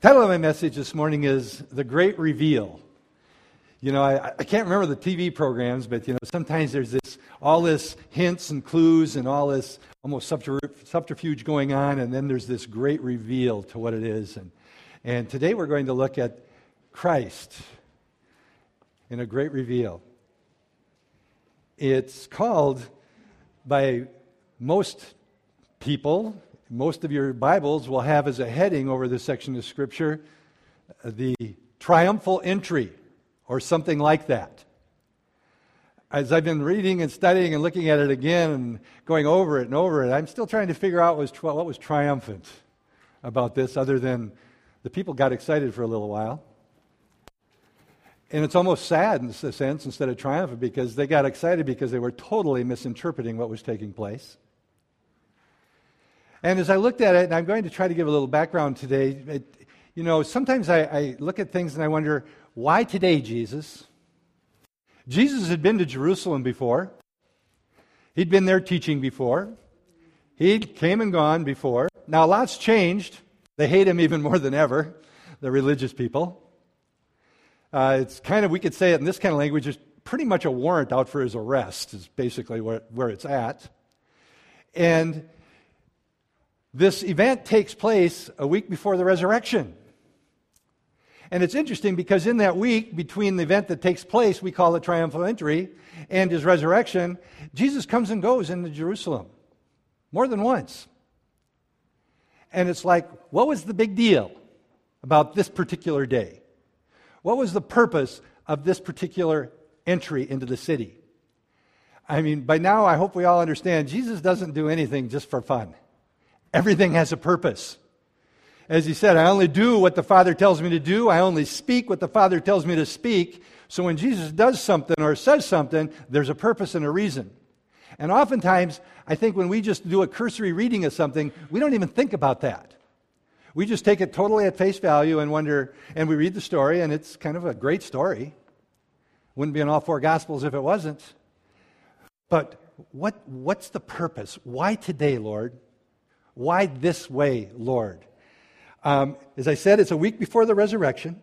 The title of my message this morning is The Great Reveal. You know, I can't remember the TV programs, but, you know, sometimes there's all this hints and clues and all this almost subterfuge going on, and then there's this great reveal to what it is. And today we're going to look at Christ in a great reveal. It's called by most people, most of your Bibles will have as a heading over this section of Scripture, the triumphal entry, or something like that. As I've been reading and studying and looking at it again and going over it and over it, I'm still trying to figure out what was triumphant about this, other than the people got excited for a little while. And it's almost sad in a sense instead of triumphant, because they got excited because they were totally misinterpreting what was taking place. And as I looked at it, and I'm going to try to give a little background today, you know, sometimes I look at things and I wonder, why today, Jesus? Jesus had been to Jerusalem before. He'd been there teaching before. He'd came and gone before. Now, a lot's changed. They hate him even more than ever, the religious people. It's kind of, we could say it in this kind of language, it's pretty much a warrant out for his arrest is basically where it's at. And this event takes place a week before the resurrection. And it's interesting because in that week, between the event that takes place, we call the triumphal entry, and his resurrection, Jesus comes and goes into Jerusalem more than once. And it's like, what was the big deal about this particular day? What was the purpose of this particular entry into the city? I mean, by now, I hope we all understand, Jesus doesn't do anything just for fun. Everything has a purpose. As he said, I only do what the Father tells me to do. I only speak what the Father tells me to speak. So when Jesus does something or says something, there's a purpose and a reason. And oftentimes, I think when we just do a cursory reading of something, we don't even think about that. We just take it totally at face value and wonder, and we read the story, and it's kind of a great story. Wouldn't be in all four Gospels if it wasn't. But what's the purpose? Why today, Lord? Why this way, Lord? As I said, it's a week before the resurrection.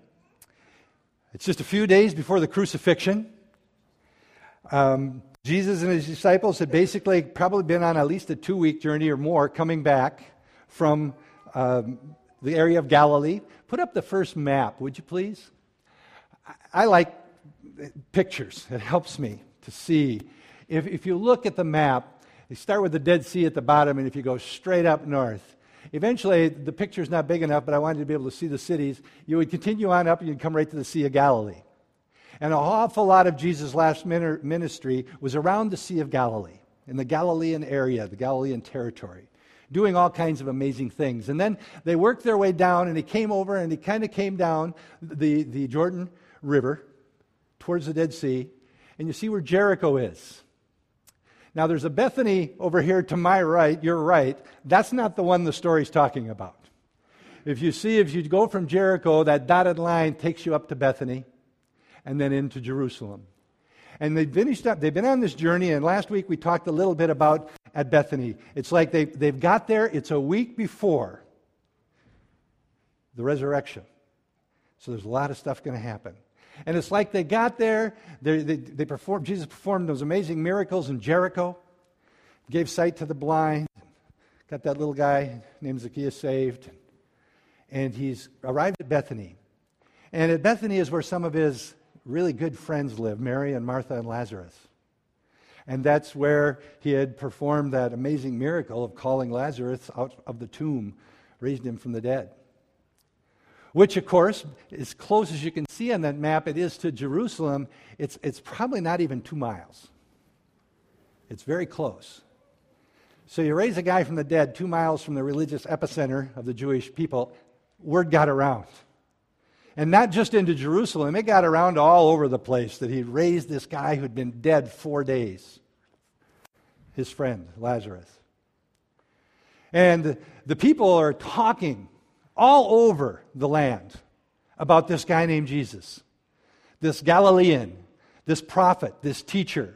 It's just a few days before the crucifixion. Jesus and his disciples had basically probably been on at least a 2-week journey or more coming back from the area of Galilee. Put up the first map, would you please? I like pictures. It helps me to see. If you look at the map, you start with the Dead Sea at the bottom, and if you go straight up north, eventually the picture's not big enough, but I wanted to be able to see the cities. You would continue on up, and you'd come right to the Sea of Galilee. And an awful lot of Jesus' last ministry was around the Sea of Galilee, in the Galilean area, the Galilean territory, doing all kinds of amazing things. And then they worked their way down, and he came over, and he kind of came down the Jordan River towards the Dead Sea, and you see where Jericho is. Now, there's a Bethany over here to my right, your right. That's not the one the story's talking about. If you go from Jericho, that dotted line takes you up to Bethany and then into Jerusalem. And they've been on this journey, and last week we talked a little bit about at Bethany. It's like they've got there, it's a week before the resurrection. So there's a lot of stuff going to happen. And it's like they got there, Jesus performed those amazing miracles in Jericho, gave sight to the blind, got that little guy named Zacchaeus saved, and he's arrived at Bethany. And at Bethany is where some of his really good friends live, Mary and Martha and Lazarus. And that's where he had performed that amazing miracle of calling Lazarus out of the tomb, raised him from the dead. Which, of course, as close as you can see on that map, it is to Jerusalem. It's probably not even 2 miles. It's very close. So you raise a guy from the dead 2 miles from the religious epicenter of the Jewish people. Word got around. And not just into Jerusalem. It got around all over the place that he raised this guy who'd been dead 4 days. His friend, Lazarus. And the people are talking all over the land about this guy named Jesus, this Galilean, this prophet, this teacher.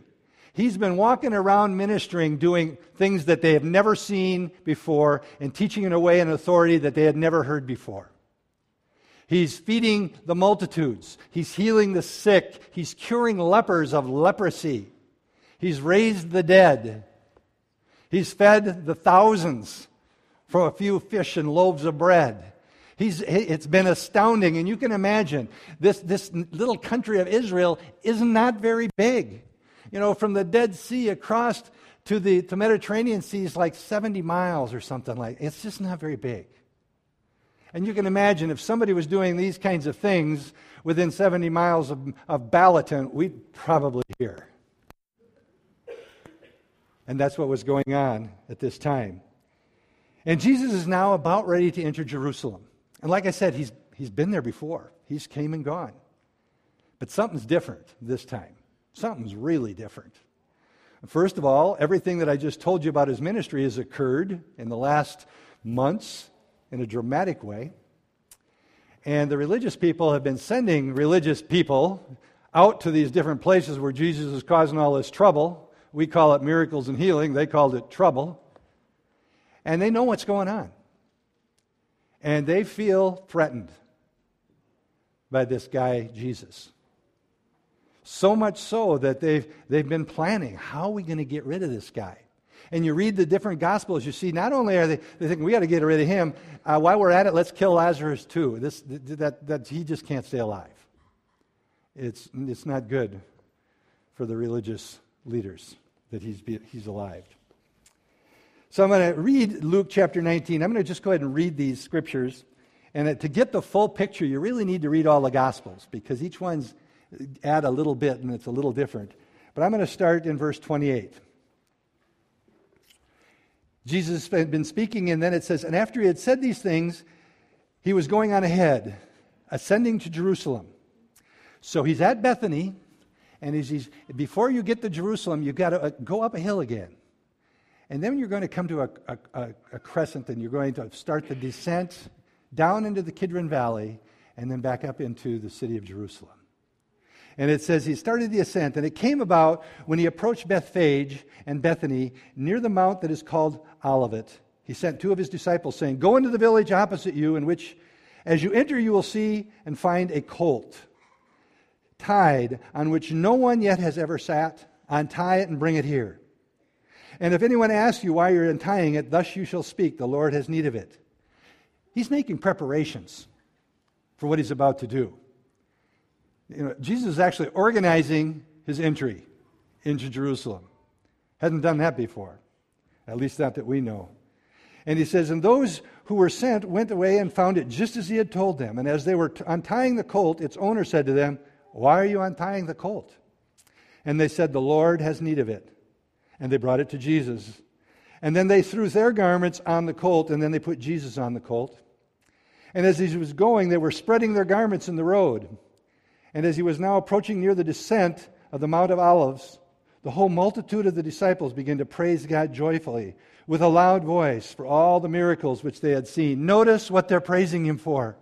He's been walking around ministering, doing things that they have never seen before and teaching in a way and authority that they had never heard before. He's feeding the multitudes. He's healing the sick. He's curing lepers of leprosy. He's raised the dead. He's fed the thousands from a few fish and loaves of bread. It's been astounding, and you can imagine, this little country of Israel is not very big. You know, from the Dead Sea across to the Mediterranean Sea is like 70 miles or something like that. It's just not very big. And you can imagine if somebody was doing these kinds of things within 70 miles of Ballatin, we'd probably hear. And that's what was going on at this time. And Jesus is now about ready to enter Jerusalem. And like I said, he's been there before. He's came and gone. But something's different this time. Something's really different. First of all, everything that I just told you about his ministry has occurred in the last months in a dramatic way. And the religious people have been sending religious people out to these different places where Jesus is causing all this trouble. We call it miracles and healing. They called it trouble. And they know what's going on. And they feel threatened by this guy, Jesus. So much so that they've been planning, how are we going to get rid of this guy? And you read the different Gospels, you see not only are they thinking, we got to get rid of him, while we're at it, let's kill Lazarus too. That he just can't stay alive. It's not good for the religious leaders that he's alive. So I'm going to read Luke chapter 19. I'm going to just go ahead and read these scriptures. And to get the full picture, you really need to read all the Gospels because each one's add a little bit and it's a little different. But I'm going to start in verse 28. Jesus had been speaking, and then it says, and after he had said these things, he was going on ahead, ascending to Jerusalem. So he's at Bethany, and before you get to Jerusalem, you've got to go up a hill again. And then you're going to come to a crescent, and you're going to start the descent down into the Kidron Valley and then back up into the city of Jerusalem. And it says he started the ascent, and it came about when he approached Bethphage and Bethany near the mount that is called Olivet. He sent two of his disciples, saying, go into the village opposite you, in which as you enter you will see and find a colt tied on which no one yet has ever sat. Untie it and bring it here. And if anyone asks you why you're untying it, thus you shall speak, the Lord has need of it. He's making preparations for what he's about to do. You know, Jesus is actually organizing his entry into Jerusalem. Hadn't done that before, at least not that we know. And he says, and those who were sent went away and found it just as he had told them. And as they were untying the colt, its owner said to them, why are you untying the colt? And they said, the Lord has need of it. And they brought it to Jesus. And then they threw their garments on the colt, and then they put Jesus on the colt. And as he was going, they were spreading their garments in the road. And as he was now approaching near the descent of the Mount of Olives, the whole multitude of the disciples began to praise God joyfully with a loud voice for all the miracles which they had seen. Notice what they're praising him for.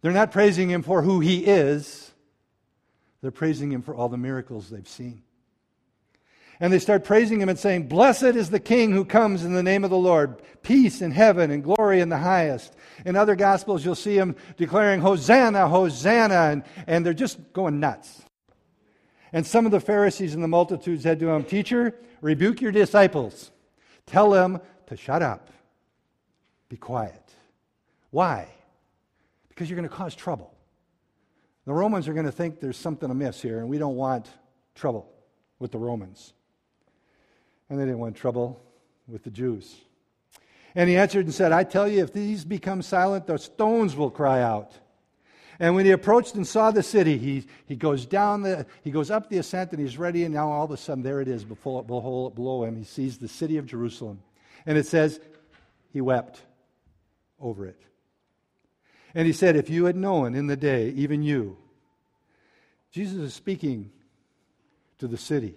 They're not praising him for who he is. They're praising him for all the miracles they've seen. And they start praising him and saying, blessed is the King who comes in the name of the Lord, peace in heaven and glory in the highest. In other Gospels, you'll see him declaring, Hosanna, Hosanna, and they're just going nuts. And some of the Pharisees and the multitudes said to him, teacher, rebuke your disciples. Tell them to shut up. Be quiet. Why? Because you're going to cause trouble. The Romans are going to think there's something amiss here, and we don't want trouble with the Romans. And they didn't want trouble with the Jews. And he answered and said, I tell you, if these become silent, the stones will cry out. And when he approached and saw the city, he goes up the ascent, and he's ready, and now all of a sudden, there it is, below him. He sees the city of Jerusalem. And it says, he wept over it. And he said, if you had known in the day, even you. Jesus is speaking to the city,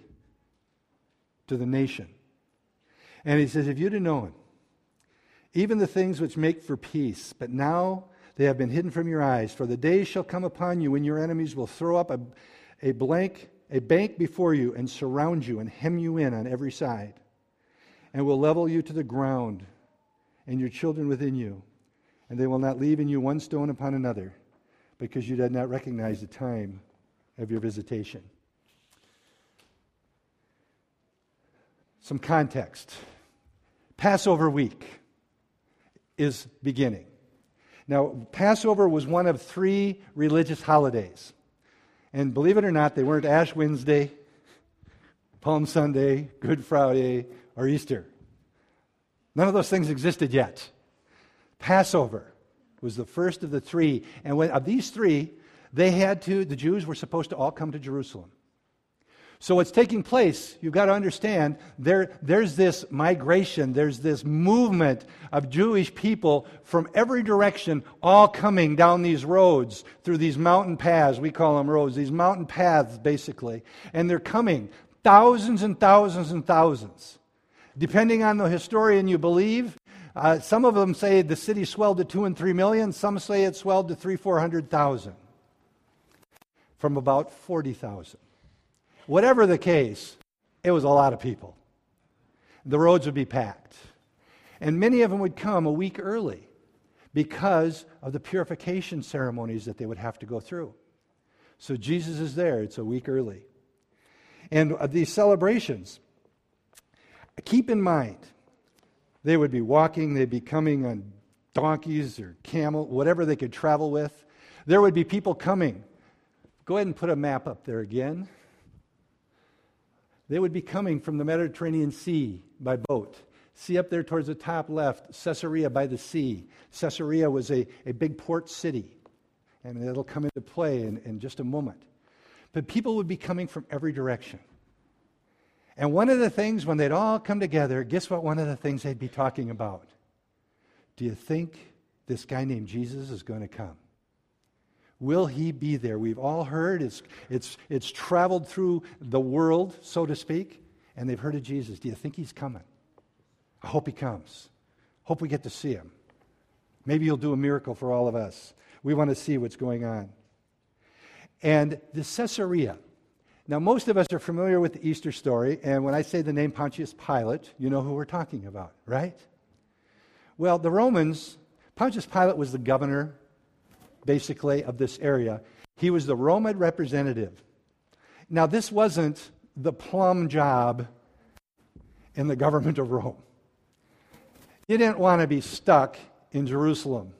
to the nation. And he says, if you'd have known, even the things which make for peace, but now they have been hidden from your eyes, for the day shall come upon you when your enemies will throw up a bank before you and surround you and hem you in on every side, and will level you to the ground and your children within you, and they will not leave in you one stone upon another, because you did not recognize the time of your visitation." Some context. Passover week is beginning. Now, Passover was one of three religious holidays. And believe it or not, they weren't Ash Wednesday, Palm Sunday, Good Friday, or Easter. None of those things existed yet. Passover was the first of the three. And of these three, the Jews were supposed to all come to Jerusalem. So what's taking place, you've got to understand, there's this migration, there's this movement of Jewish people from every direction, all coming down these roads, through these mountain paths, we call them roads, these mountain paths basically, and they're coming, thousands and thousands and thousands. Depending on the historian you believe, some of them say the city swelled to 2 and 3 million, some say it swelled to 300,000 to 400,000 from about 40,000. Whatever the case, it was a lot of people. The roads would be packed. And many of them would come a week early because of the purification ceremonies that they would have to go through. So Jesus is there. It's a week early. And these celebrations, keep in mind, they would be walking, they'd be coming on donkeys or camel, whatever they could travel with. There would be people coming. Go ahead and put a map up there again. They would be coming from the Mediterranean Sea by boat. See up there towards the top left, Caesarea by the sea. Caesarea was a big port city, and it'll come into play in just a moment. But people would be coming from every direction. And one of the things, when they'd all come together, guess what one of the things they'd be talking about? Do you think this guy named Jesus is going to come? Will he be there? We've all heard it's traveled through the world, so to speak, and they've heard of Jesus. Do you think he's coming? I hope he comes. Hope we get to see him. Maybe he'll do a miracle for all of us. We want to see what's going on. And the Caesarea. Now, most of us are familiar with the Easter story, and when I say the name Pontius Pilate, you know who we're talking about, right? Well, the Romans, Pontius Pilate was the governor, basically, of this area. He was the Roman representative. Now, this wasn't the plum job in the government of Rome. You didn't want to be stuck in Jerusalem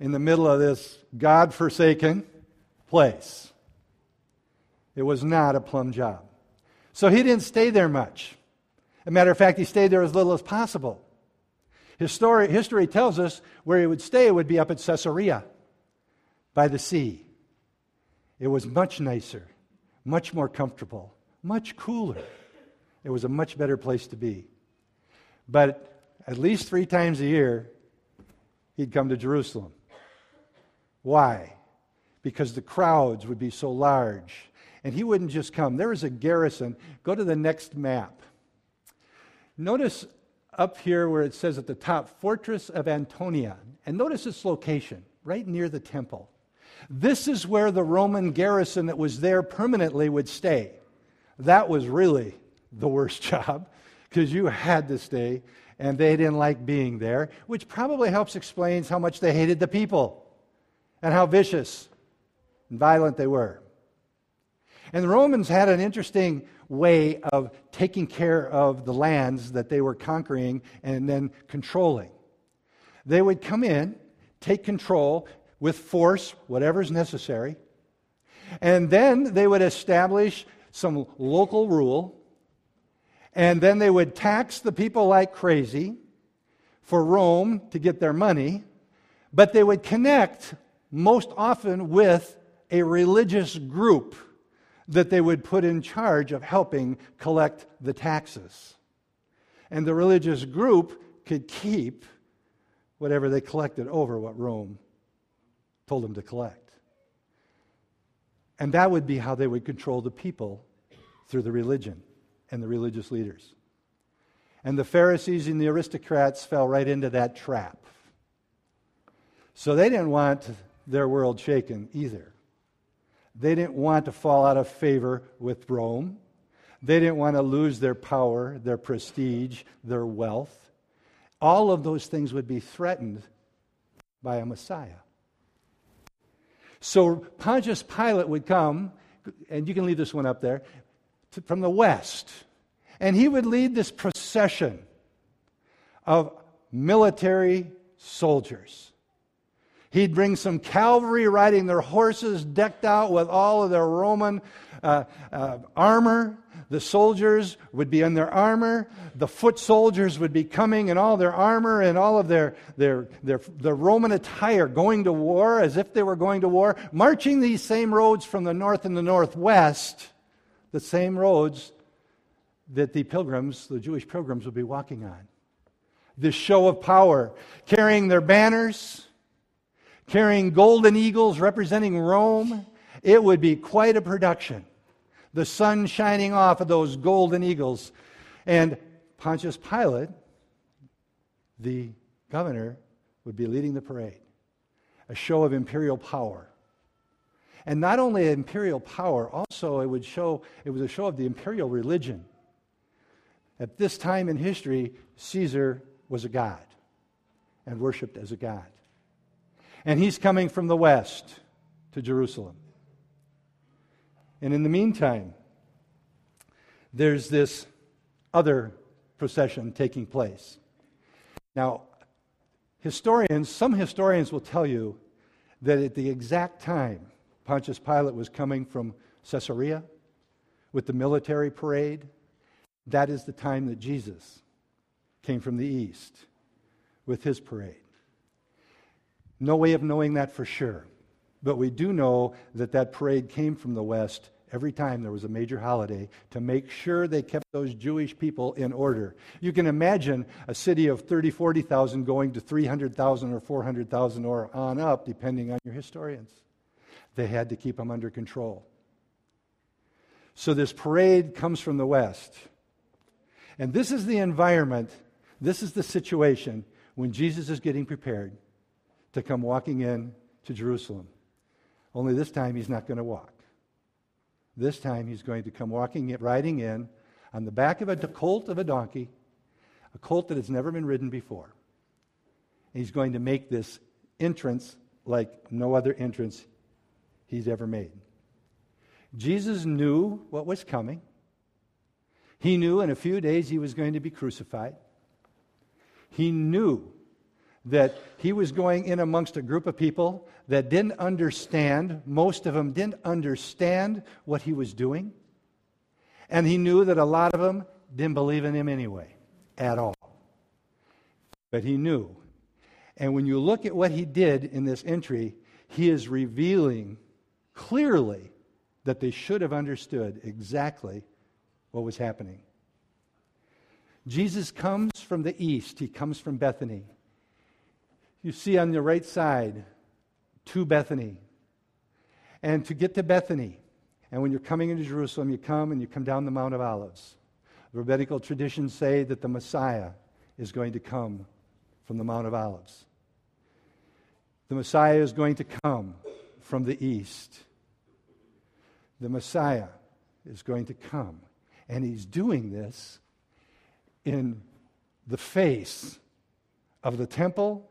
in the middle of this God-forsaken place. It was not a plum job. So he didn't stay there much. As a matter of fact, he stayed there as little as possible. History tells us where he would stay would be up at Caesarea by the sea. It was much nicer, much more comfortable, much cooler. It was a much better place to be. But at least 3 times a year, he'd come to Jerusalem. Why? Because the crowds would be so large. And he wouldn't just come. There was a garrison. Go to the next map. Notice up here where it says at the top, Fortress of Antonia. And notice its location, right near the temple. This is where the Roman garrison that was there permanently would stay. That was really the worst job, because you had to stay, and they didn't like being there, which probably helps explain how much they hated the people and how vicious and violent they were. And the Romans had an interesting way of taking care of the lands that they were conquering and then controlling. They would come in, take control with force, whatever's necessary, and then they would establish some local rule, and then they would tax the people like crazy for Rome to get their money, but they would connect most often with a religious group that they would put in charge of helping collect the taxes. And the religious group could keep whatever they collected over what Rome told them to collect. And that would be how they would control the people, through the religion and the religious leaders. And the Pharisees and the aristocrats fell right into that trap. So they didn't want their world shaken either. They didn't want to fall out of favor with Rome. They didn't want to lose their power, their prestige, their wealth. All of those things would be threatened by a Messiah. So Pontius Pilate would come, and you can leave this one up there, from the west, and he would lead this procession of military soldiers. He'd bring some cavalry riding their horses, decked out with all of their Roman armor. The soldiers would be in their armor. The foot soldiers would be coming in all their armor and all of their Roman attire, going to war as if they were going to war, marching these same roads from the north and the northwest, the same roads that the Jewish pilgrims would be walking on. This show of power, carrying their banners, carrying golden eagles representing Rome. It would be quite a production. The sun shining off of those golden eagles. And Pontius Pilate, the governor, would be leading the parade. A show of imperial power. And not only imperial power, also it was a show of the imperial religion. At this time in history, Caesar was a god and worshipped as a god. And he's coming from the west to Jerusalem. And in the meantime, there's this other procession taking place. Now, some historians will tell you that at the exact time Pontius Pilate was coming from Caesarea with the military parade, that is the time that Jesus came from the east with his parade. No way of knowing that for sure, but we do know that that parade came from the west every time there was a major holiday to make sure they kept those Jewish people in order. You can imagine a city of 30,000, 40,000 going to 300,000 or 400,000 or on up, depending on your historians. They had to keep them under control. So this parade comes from the west. And this is the environment, this is the situation when Jesus is getting prepared to come walking in to Jerusalem. Only this time he's not going to walk. This time he's going to come riding in on the back of a colt of a donkey, a colt that has never been ridden before. And he's going to make this entrance like no other entrance he's ever made. Jesus knew what was coming. He knew in a few days he was going to be crucified. He knew that he was going in amongst a group of people that didn't understand, most of them didn't understand what he was doing. And he knew that a lot of them didn't believe in him anyway, at all. But he knew. And when you look at what he did in this entry, he is revealing clearly that they should have understood exactly what was happening. Jesus comes from the east. He comes from Bethany. You see on the right side, to Bethany. And to get to Bethany, and when you're coming into Jerusalem, you come down the Mount of Olives. The rabbinical traditions say that the Messiah is going to come from the Mount of Olives. The Messiah is going to come from the east. The Messiah is going to come. And he's doing this in the face of the temple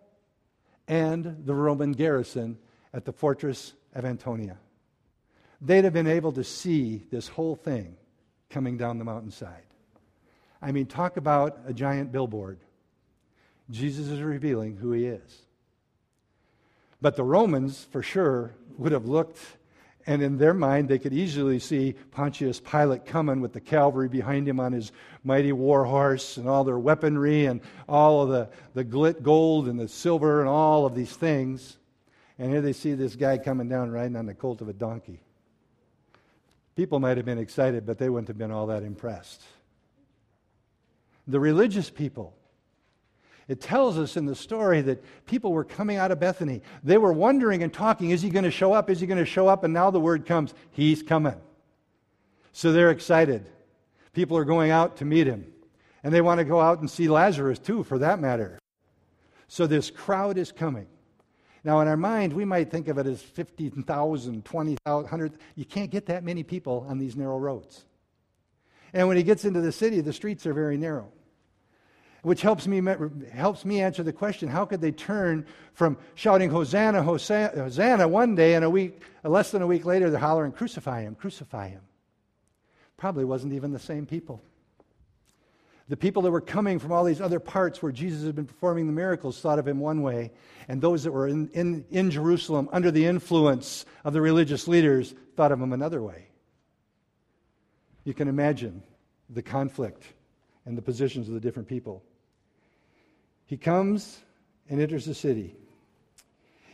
and the Roman garrison at the Fortress of Antonia. They'd have been able to see this whole thing coming down the mountainside. I mean, talk about a giant billboard. Jesus is revealing who he is. But the Romans, for sure, would have looked, and in their mind, they could easily see Pontius Pilate coming with the cavalry behind him on his mighty war horse and all their weaponry and all of the gold and the silver and all of these things. And here they see this guy coming down riding on the colt of a donkey. People might have been excited, but they wouldn't have been all that impressed. The religious people. It tells us in the story that people were coming out of Bethany. They were wondering and talking, is he going to show up? Is he going to show up? And now the word comes, he's coming. So they're excited. People are going out to meet him. And they want to go out and see Lazarus too, for that matter. So this crowd is coming. Now in our mind, we might think of it as 15,000, 20,000, 100,000. You can't get that many people on these narrow roads. And when he gets into the city, the streets are very narrow. which helps me answer the question, how could they turn from shouting, Hosanna, Hosanna, Hosanna, one day, and less than a week later, they're hollering, crucify him, crucify him. Probably wasn't even the same people. The people that were coming from all these other parts where Jesus had been performing the miracles thought of him one way, and those that were in Jerusalem under the influence of the religious leaders thought of him another way. You can imagine the conflict and the positions of the different people. He comes and enters the city.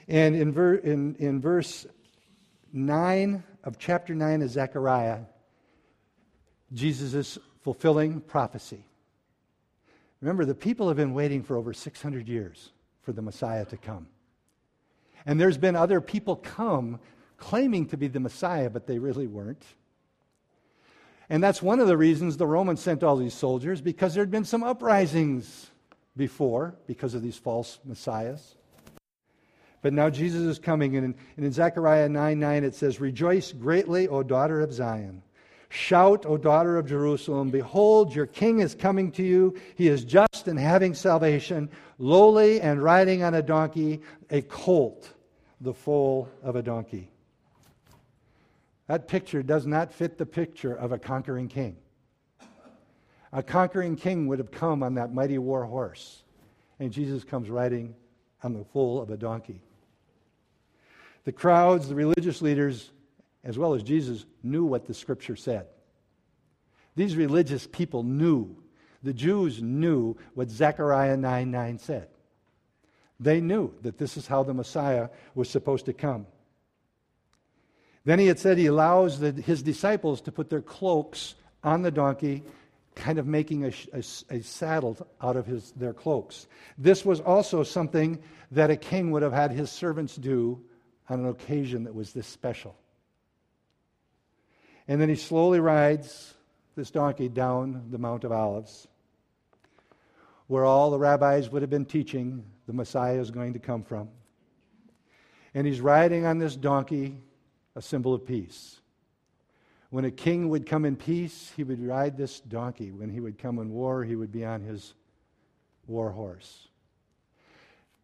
And in verse 9 of chapter 9 of Zechariah, Jesus is fulfilling prophecy. Remember, the people have been waiting for over 600 years for the Messiah to come. And there's been other people come claiming to be the Messiah, but they really weren't. And that's one of the reasons the Romans sent all these soldiers, because there had been some uprisings before because of these false messiahs. But now Jesus is coming, and in Zechariah 9:9 it says, "Rejoice greatly, O daughter of Zion. Shout, O daughter of Jerusalem. Behold, your king is coming to you. He is just and having salvation, lowly and riding on a donkey, a colt, the foal of a donkey." That picture does not fit the picture of a conquering king. A conquering king would have come on that mighty war horse, and Jesus comes riding on the foal of a donkey. The crowds, the religious leaders, as well as Jesus, knew what the Scripture said. These religious people knew. The Jews knew what Zechariah 9:9 said. They knew that this is how the Messiah was supposed to come. Then he had said he allows his disciples to put their cloaks on the donkey, kind of making a saddle out of their cloaks. This was also something that a king would have had his servants do on an occasion that was this special. And then he slowly rides this donkey down the Mount of Olives, where all the rabbis would have been teaching the Messiah is going to come from. And he's riding on this donkey, a symbol of peace. When a king would come in peace, he would ride this donkey. When he would come in war, he would be on his war horse.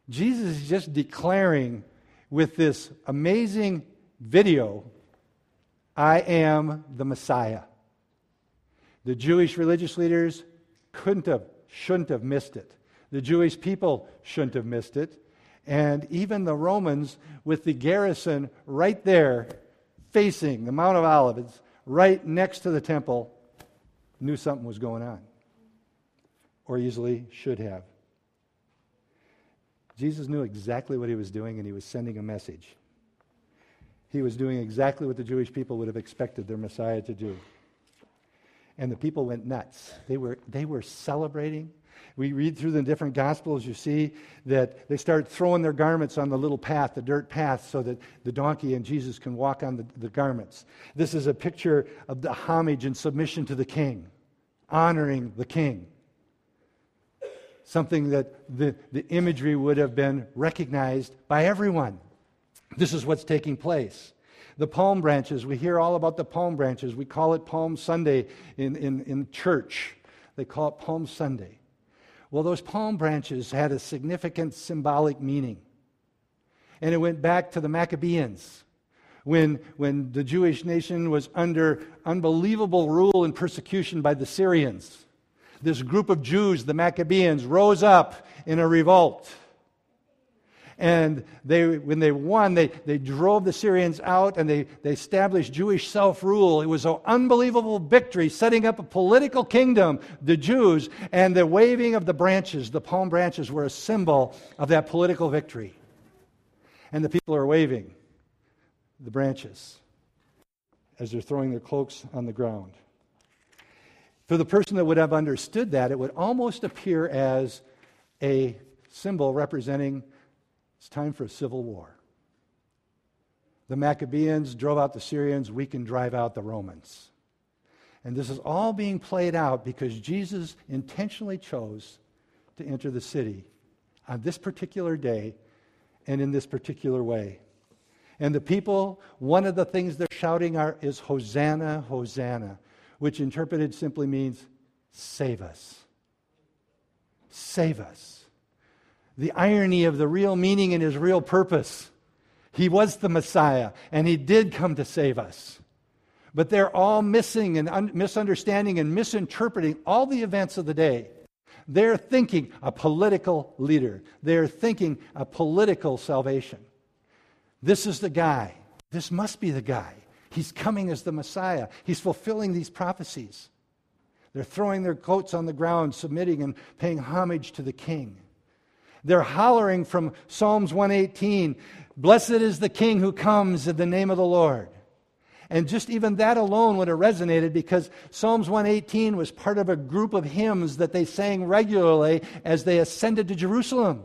Jesus is just declaring with this amazing video, I am the Messiah. The Jewish religious leaders shouldn't have missed it. The Jewish people shouldn't have missed it. And even the Romans, with the garrison right there, facing the Mount of Olives, right next to the temple, knew something was going on, or easily should have. Jesus knew exactly what he was doing, and he was sending a message. He was doing exactly what the Jewish people would have expected their Messiah to do. And the people went nuts. They were celebrating. We read through the different Gospels, you see that they start throwing their garments on the little path, the dirt path, so that the donkey and Jesus can walk on the garments. This is a picture of the homage and submission to the king, honoring the king. Something that the imagery would have been recognized by everyone. This is what's taking place. The palm branches, we hear all about the palm branches. We call it Palm Sunday in church. They call it Palm Sunday. Well, those palm branches had a significant symbolic meaning. And it went back to the Maccabeans when the Jewish nation was under unbelievable rule and persecution by the Syrians. This group of Jews, the Maccabeans, rose up in a revolt. And when they won, they drove the Syrians out, and they established Jewish self-rule. It was an unbelievable victory, setting up a political kingdom, the Jews, and the waving of the branches, the palm branches, were a symbol of that political victory. And the people are waving the branches as they're throwing their cloaks on the ground. For the person that would have understood that, it would almost appear as a symbol representing it's time for a civil war. The Maccabeans drove out the Syrians. We can drive out the Romans. And this is all being played out because Jesus intentionally chose to enter the city on this particular day and in this particular way. And the people, one of the things they're shouting is Hosanna, Hosanna, which interpreted simply means save us. save us. The irony of the real meaning and his real purpose. He was the Messiah, and he did come to save us. But they're all missing and misunderstanding and misinterpreting all the events of the day. They're thinking a political leader. They're thinking a political salvation. This is the guy. This must be the guy. He's coming as the Messiah. He's fulfilling these prophecies. They're throwing their coats on the ground, submitting and paying homage to the king. They're hollering from Psalms 118, "Blessed is the king who comes in the name of the Lord." And just even that alone would have resonated, because Psalms 118 was part of a group of hymns that they sang regularly as they ascended to Jerusalem.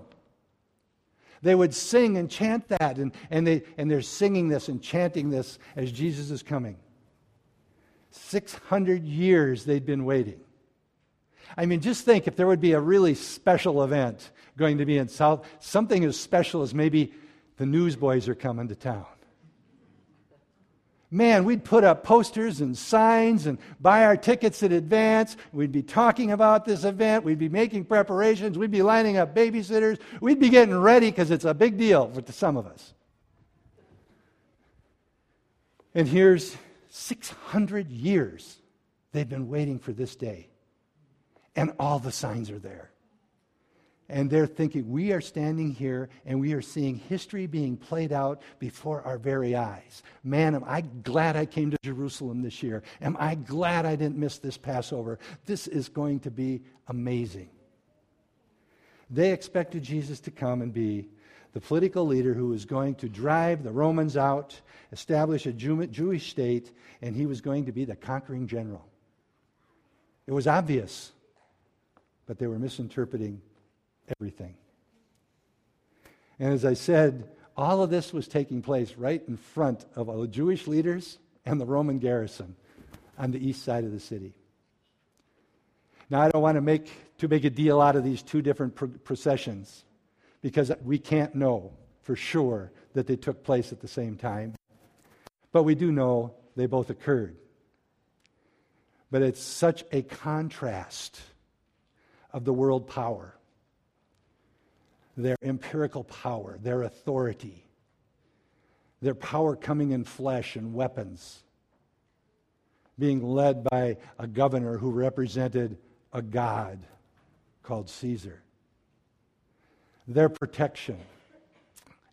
They would sing and chant that, and they're singing this and chanting this as Jesus is coming. 600 years they'd been waiting. I mean, just think if there would be a really special event going to be in South, something as special as maybe the Newsboys are coming to town. Man, we'd put up posters and signs and buy our tickets in advance. We'd be talking about this event. We'd be making preparations. We'd be lining up babysitters. We'd be getting ready because it's a big deal for some of us. And here's 600 years they've been waiting for this day. And all the signs are there. And they're thinking, we are standing here and we are seeing history being played out before our very eyes. Man, am I glad I came to Jerusalem this year. Am I glad I didn't miss this Passover. This is going to be amazing. They expected Jesus to come and be the political leader who was going to drive the Romans out, establish a Jewish state, and he was going to be the conquering general. It was obvious, but they were misinterpreting everything. And as I said, all of this was taking place right in front of all the Jewish leaders and the Roman garrison on the east side of the city. Now, I don't want to make too big a deal out of these two different processions, because we can't know for sure that they took place at the same time. But we do know they both occurred. But it's such a contrast of the world power, their empirical power, their authority, their power coming in flesh and weapons, being led by a governor who represented a god called Caesar, their protection.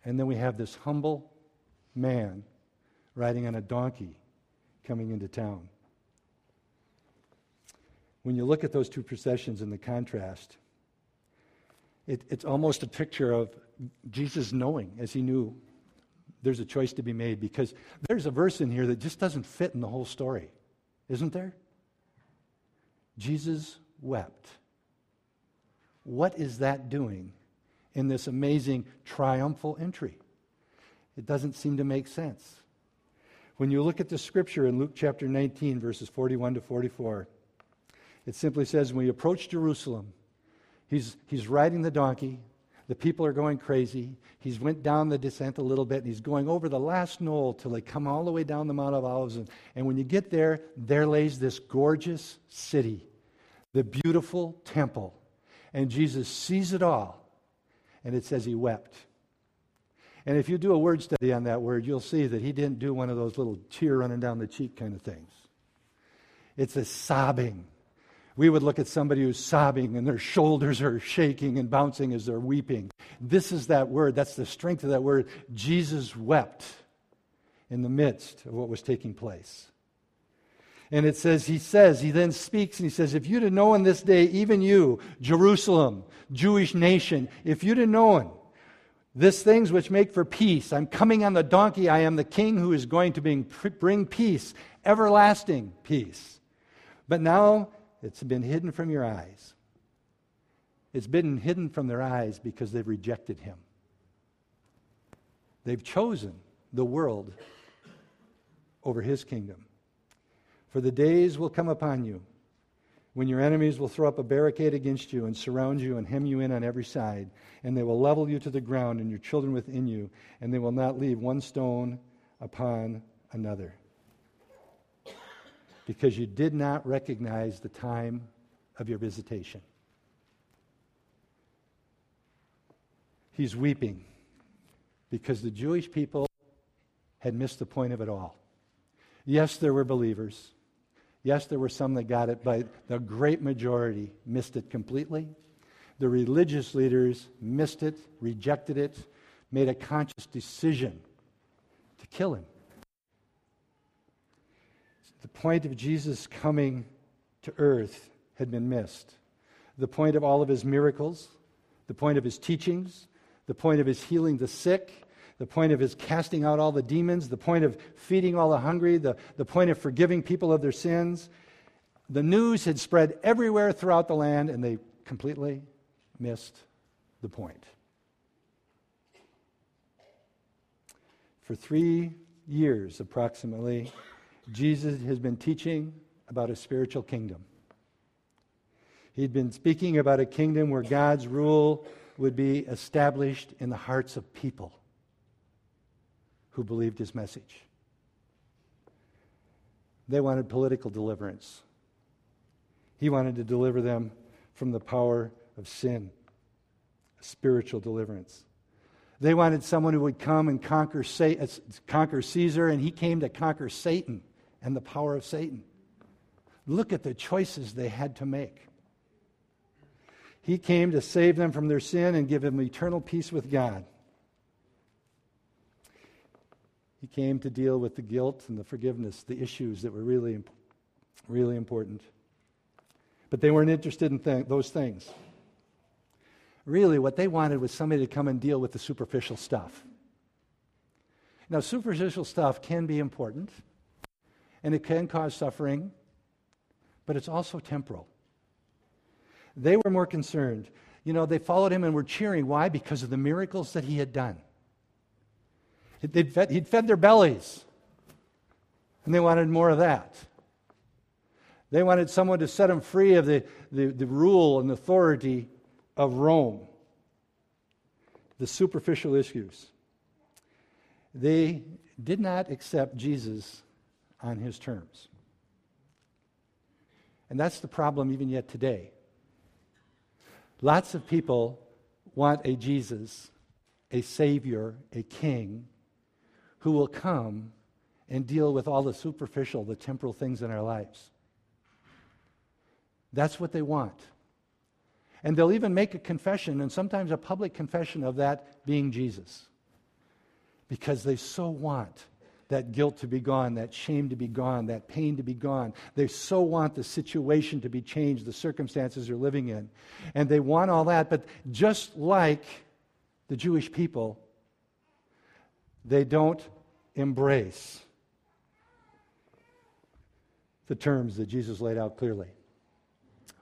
And then we have this humble man riding on a donkey coming into town. When you look at those two processions and the contrast, It's almost a picture of Jesus knowing, as he knew, there's a choice to be made, because there's a verse in here that just doesn't fit in the whole story, isn't there? Jesus wept. What is that doing in this amazing triumphal entry? It doesn't seem to make sense. When you look at the scripture in Luke chapter 19, verses 41 to 44, it simply says, when we approach Jerusalem, He's riding the donkey. The people are going crazy. He's went down the descent a little bit, and he's going over the last knoll till they come all the way down the Mount of Olives. And when you get there lays this gorgeous city, the beautiful temple. And Jesus sees it all, and it says he wept. And if you do a word study on that word, you'll see that he didn't do one of those little tear running down the cheek kind of things. It's a sobbing. We would look at somebody who's sobbing and their shoulders are shaking and bouncing as they're weeping. This is that word. That's the strength of that word. Jesus wept in the midst of what was taking place. And it says, he then speaks and he says, if you'd have known this day, even you, Jerusalem, Jewish nation, if you'd have known these things which make for peace, I'm coming on the donkey, I am the king who is going to bring peace, everlasting peace. But now, it's been hidden from your eyes. It's been hidden from their eyes because they've rejected him. They've chosen the world over his kingdom. For the days will come upon you when your enemies will throw up a barricade against you and surround you and hem you in on every side, and they will level you to the ground and your children within you, and they will not leave one stone upon another, because you did not recognize the time of your visitation. He's weeping because the Jewish people had missed the point of it all. Yes, there were believers. Yes, there were some that got it, but the great majority missed it completely. The religious leaders missed it, rejected it, made a conscious decision to kill him. The point of Jesus coming to earth had been missed. The point of all of his miracles, the point of his teachings, the point of his healing the sick, the point of his casting out all the demons, the point of feeding all the hungry, the point of forgiving people of their sins. The news had spread everywhere throughout the land, and they completely missed the point. For 3 years, approximately, Jesus has been teaching about a spiritual kingdom. He'd been speaking about a kingdom where God's rule would be established in the hearts of people who believed his message. They wanted political deliverance. He wanted to deliver them from the power of sin, spiritual deliverance. They wanted someone who would come and conquer Caesar, and he came to conquer Satan and the power of Satan. Look at the choices they had to make. He came to save them from their sin and give them eternal peace with God. He came to deal with the guilt and the forgiveness, the issues that were really, really important. But they weren't interested in those things. Really, what they wanted was somebody to come and deal with the superficial stuff. Now, superficial stuff can be important, and it can cause suffering, but it's also temporal. They were more concerned. You know, they followed him and were cheering. Why? Because of the miracles that he had done. He'd fed their bellies, and they wanted more of that. They wanted someone to set them free of the rule and authority of Rome, the superficial issues. They did not accept Jesus on his terms. And that's the problem even yet today. Lots of people want a Jesus, a Savior, a King, who will come and deal with all the superficial, the temporal things in our lives. That's what they want. And they'll even make a confession, and sometimes a public confession of that being Jesus, because they so want that guilt to be gone, that shame to be gone, that pain to be gone. They so want the situation to be changed, the circumstances they're living in. And they want all that, but just like the Jewish people, they don't embrace the terms that Jesus laid out clearly.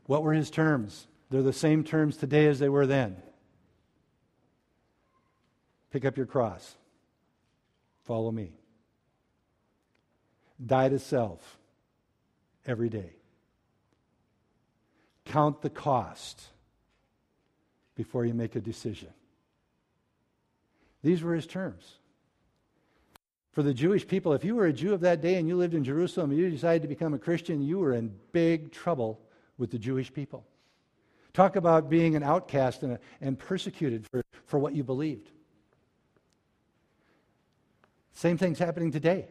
What were his terms? They're the same terms today as they were then. Pick up your cross. Follow me. Die to self every day. Count the cost before you make a decision. These were his terms. For the Jewish people, if you were a Jew of that day and you lived in Jerusalem and you decided to become a Christian, you were in big trouble with the Jewish people. Talk about being an outcast and persecuted for what you believed. Same thing's happening today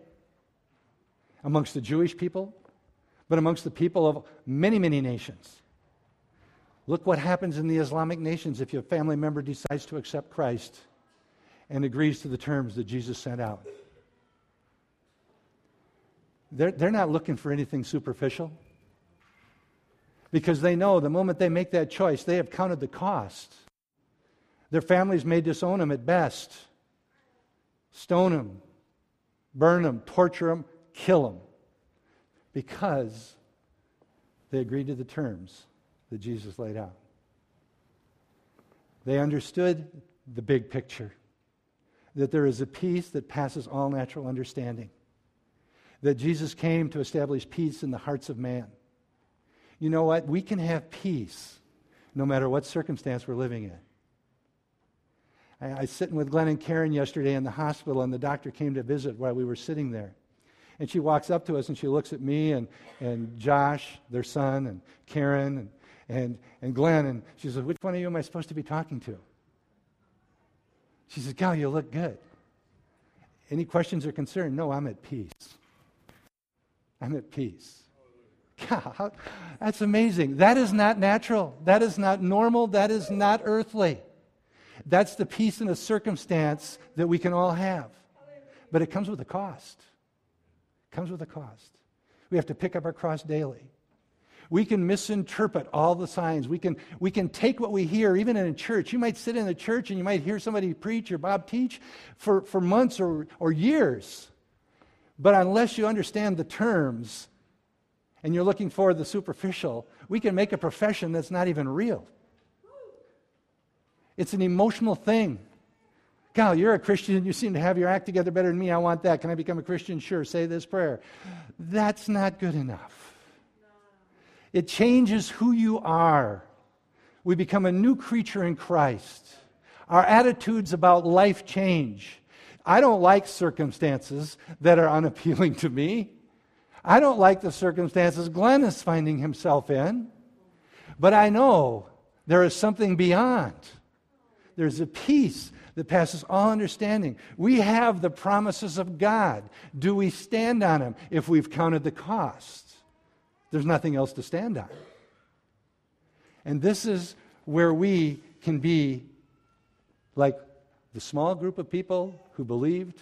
amongst the Jewish people, but amongst the people of many, many nations. Look what happens in the Islamic nations if your family member decides to accept Christ and agrees to the terms that Jesus sent out. They're not looking for anything superficial, because they know the moment they make that choice, they have counted the cost. Their families may disown them at best, stone them, burn them, torture them, kill them, because they agreed to the terms that Jesus laid out. They understood the big picture, that there is a peace that passes all natural understanding, that Jesus came to establish peace in the hearts of man. You know what? We can have peace no matter what circumstance we're living in. I was sitting with Glenn and Karen yesterday in the hospital, and the doctor came to visit while we were sitting there. And she walks up to us, and she looks at me and Josh, their son, and Karen, and Glenn, and she says, "Which one of you am I supposed to be talking to?" She says, "Gal, you look good. Any questions or concern?" "No, I'm at peace. I'm at peace." God, that's amazing. That is not natural. That is not normal. That is not earthly. That's the peace in a circumstance that we can all have. But it comes with a cost. It comes with a cost. We have to pick up our cross daily. We can misinterpret all the signs. We can take what we hear, even in a church. You might sit in a church and you might hear somebody preach or Bob teach for months or years. But unless you understand the terms and you're looking for the superficial, we can make a profession that's not even real. It's an emotional thing. "Gal, you're a Christian. You seem to have your act together better than me. I want that. Can I become a Christian?" "Sure, say this prayer." That's not good enough. It changes who you are. We become a new creature in Christ. Our attitudes about life change. I don't like circumstances that are unappealing to me. I don't like the circumstances Glenn is finding himself in. But I know there is something beyond. There's a peace that passes all understanding. We have the promises of God. Do we stand on them? If we've counted the cost, there's nothing else to stand on. And this is where we can be like the small group of people who believed,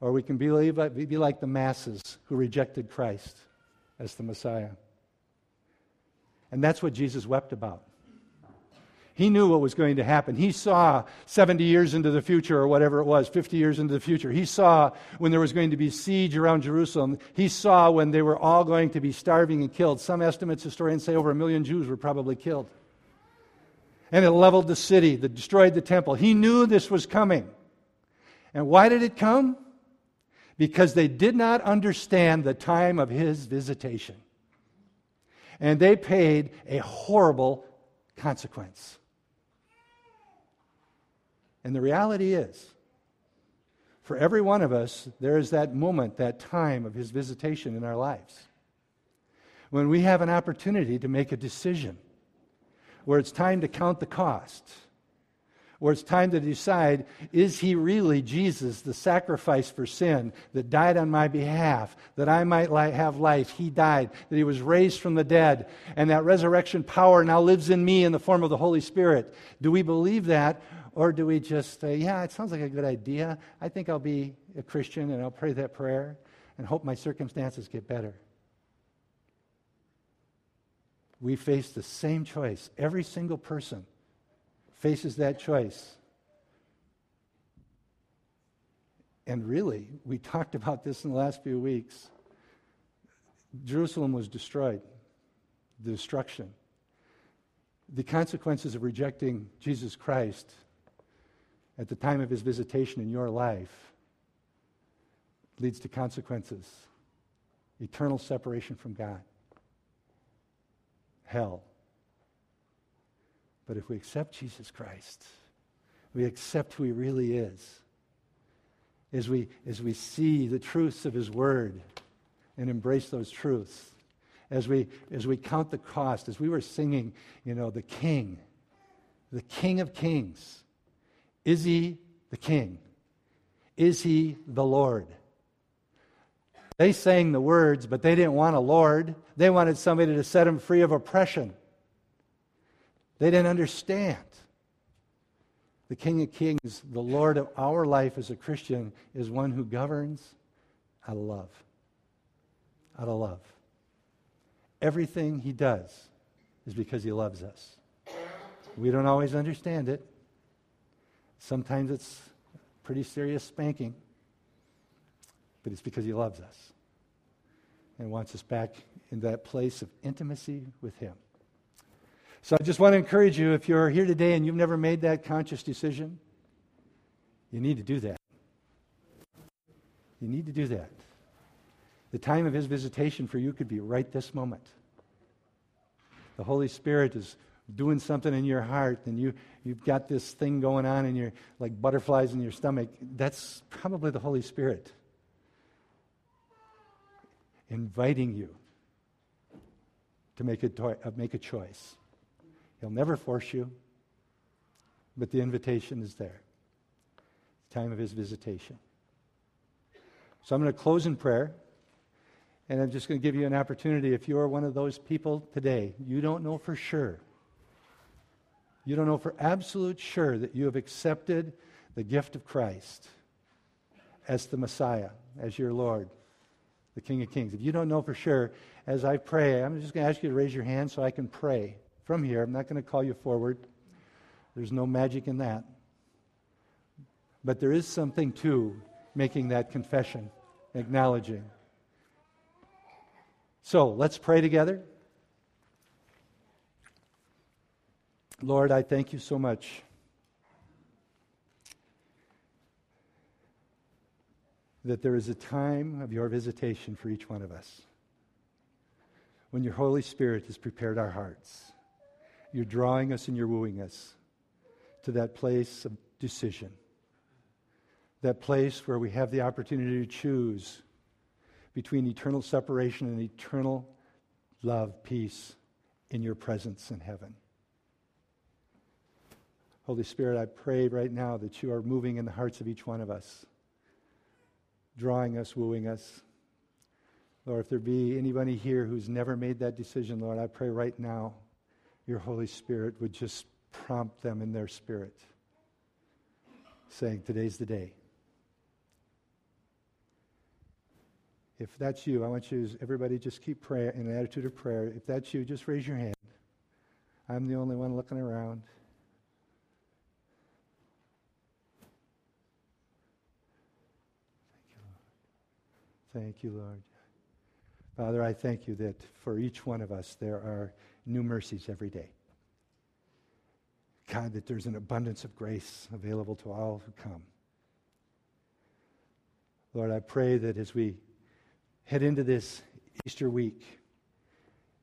or we can be like the masses who rejected Christ as the Messiah. And that's what Jesus wept about. He knew what was going to happen. He saw 70 years into the future, or whatever it was, 50 years into the future. He saw when there was going to be siege around Jerusalem. He saw when they were all going to be starving and killed. Some estimates, historians say, over 1 million Jews were probably killed. And it leveled the city, that destroyed the temple. He knew this was coming. And why did it come? Because they did not understand the time of his visitation. And they paid a horrible consequence. And the reality is, for every one of us, there is that moment, that time of his visitation in our lives, when we have an opportunity to make a decision, where it's time to count the cost, where it's time to decide, is he really Jesus, the sacrifice for sin that died on my behalf, that I might have life? He died, that he was raised from the dead, and that resurrection power now lives in me in the form of the Holy Spirit. Do we believe that, or do we just say, "Yeah, it sounds like a good idea. I think I'll be a Christian and I'll pray that prayer and hope my circumstances get better"? We face the same choice. Every single person faces that choice. And really, we talked about this in the last few weeks. Jerusalem was destroyed. The destruction. The consequences of rejecting Jesus Christ at the time of his visitation in your life leads to consequences. Eternal separation from God. Hell. But if we accept Jesus Christ, we accept who he really is, as we see the truths of his word and embrace those truths, as we count the cost, as we were singing, the King of Kings. Is he the King? Is he the Lord? They sang the words, but they didn't want a Lord. They wanted somebody to set them free of oppression. They didn't understand. The King of Kings, the Lord of our life as a Christian, is one who governs out of love. Out of love. Everything he does is because he loves us. We don't always understand it. Sometimes it's pretty serious spanking. But it's because he loves us and wants us back in that place of intimacy with him. So I just want to encourage you, if you're here today and you've never made that conscious decision, you need to do that. You need to do that. The time of his visitation for you could be right this moment. The Holy Spirit is doing something in your heart, and you've got this thing going on, and you're like butterflies in your stomach. That's probably the Holy Spirit inviting you to make a choice. He'll never force you, but the invitation is there. time of his visitation. So I'm going to close in prayer, and I'm just going to give you an opportunity. If you're one of those people today, you don't know for sure. You don't know for absolute sure that you have accepted the gift of Christ as the Messiah, as your Lord, the King of Kings. If you don't know for sure, as I pray, I'm just going to ask you to raise your hand so I can pray from here. I'm not going to call you forward. There's no magic in that. But there is something to making that confession, acknowledging. So let's pray together. Lord, I thank you so much that there is a time of your visitation for each one of us, when your Holy Spirit has prepared our hearts. You're drawing us and you're wooing us to that place of decision, that place where we have the opportunity to choose between eternal separation and eternal love, peace in your presence in heaven. Holy Spirit, I pray right now that you are moving in the hearts of each one of us, drawing us, wooing us. Lord, if there be anybody here who's never made that decision, Lord, I pray right now your Holy Spirit would just prompt them in their spirit, saying, today's the day. If that's you, I want you, everybody, just keep praying in an attitude of prayer. If that's you, just raise your hand. I'm the only one looking around. Thank you, Lord. Father, I thank you that for each one of us there are new mercies every day. God, that there's an abundance of grace available to all who come. Lord, I pray that as we head into this Easter week,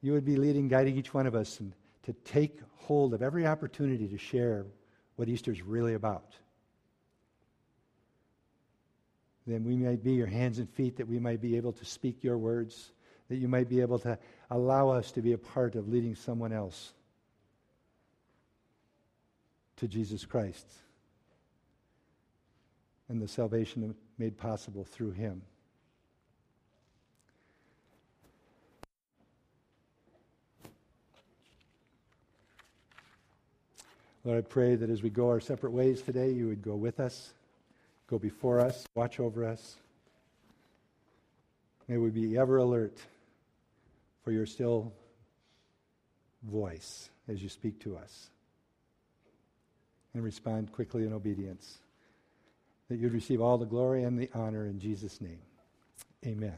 you would be leading, guiding each one of us and to take hold of every opportunity to share what Easter's really about. Then we might be your hands and feet, that we might be able to speak your words, that you might be able to allow us to be a part of leading someone else to Jesus Christ and the salvation made possible through him. Lord, I pray that as we go our separate ways today, you would go with us. Go before us, watch over us. May we be ever alert for your still voice as you speak to us, and respond quickly in obedience, that you'd receive all the glory and the honor in Jesus' name. Amen.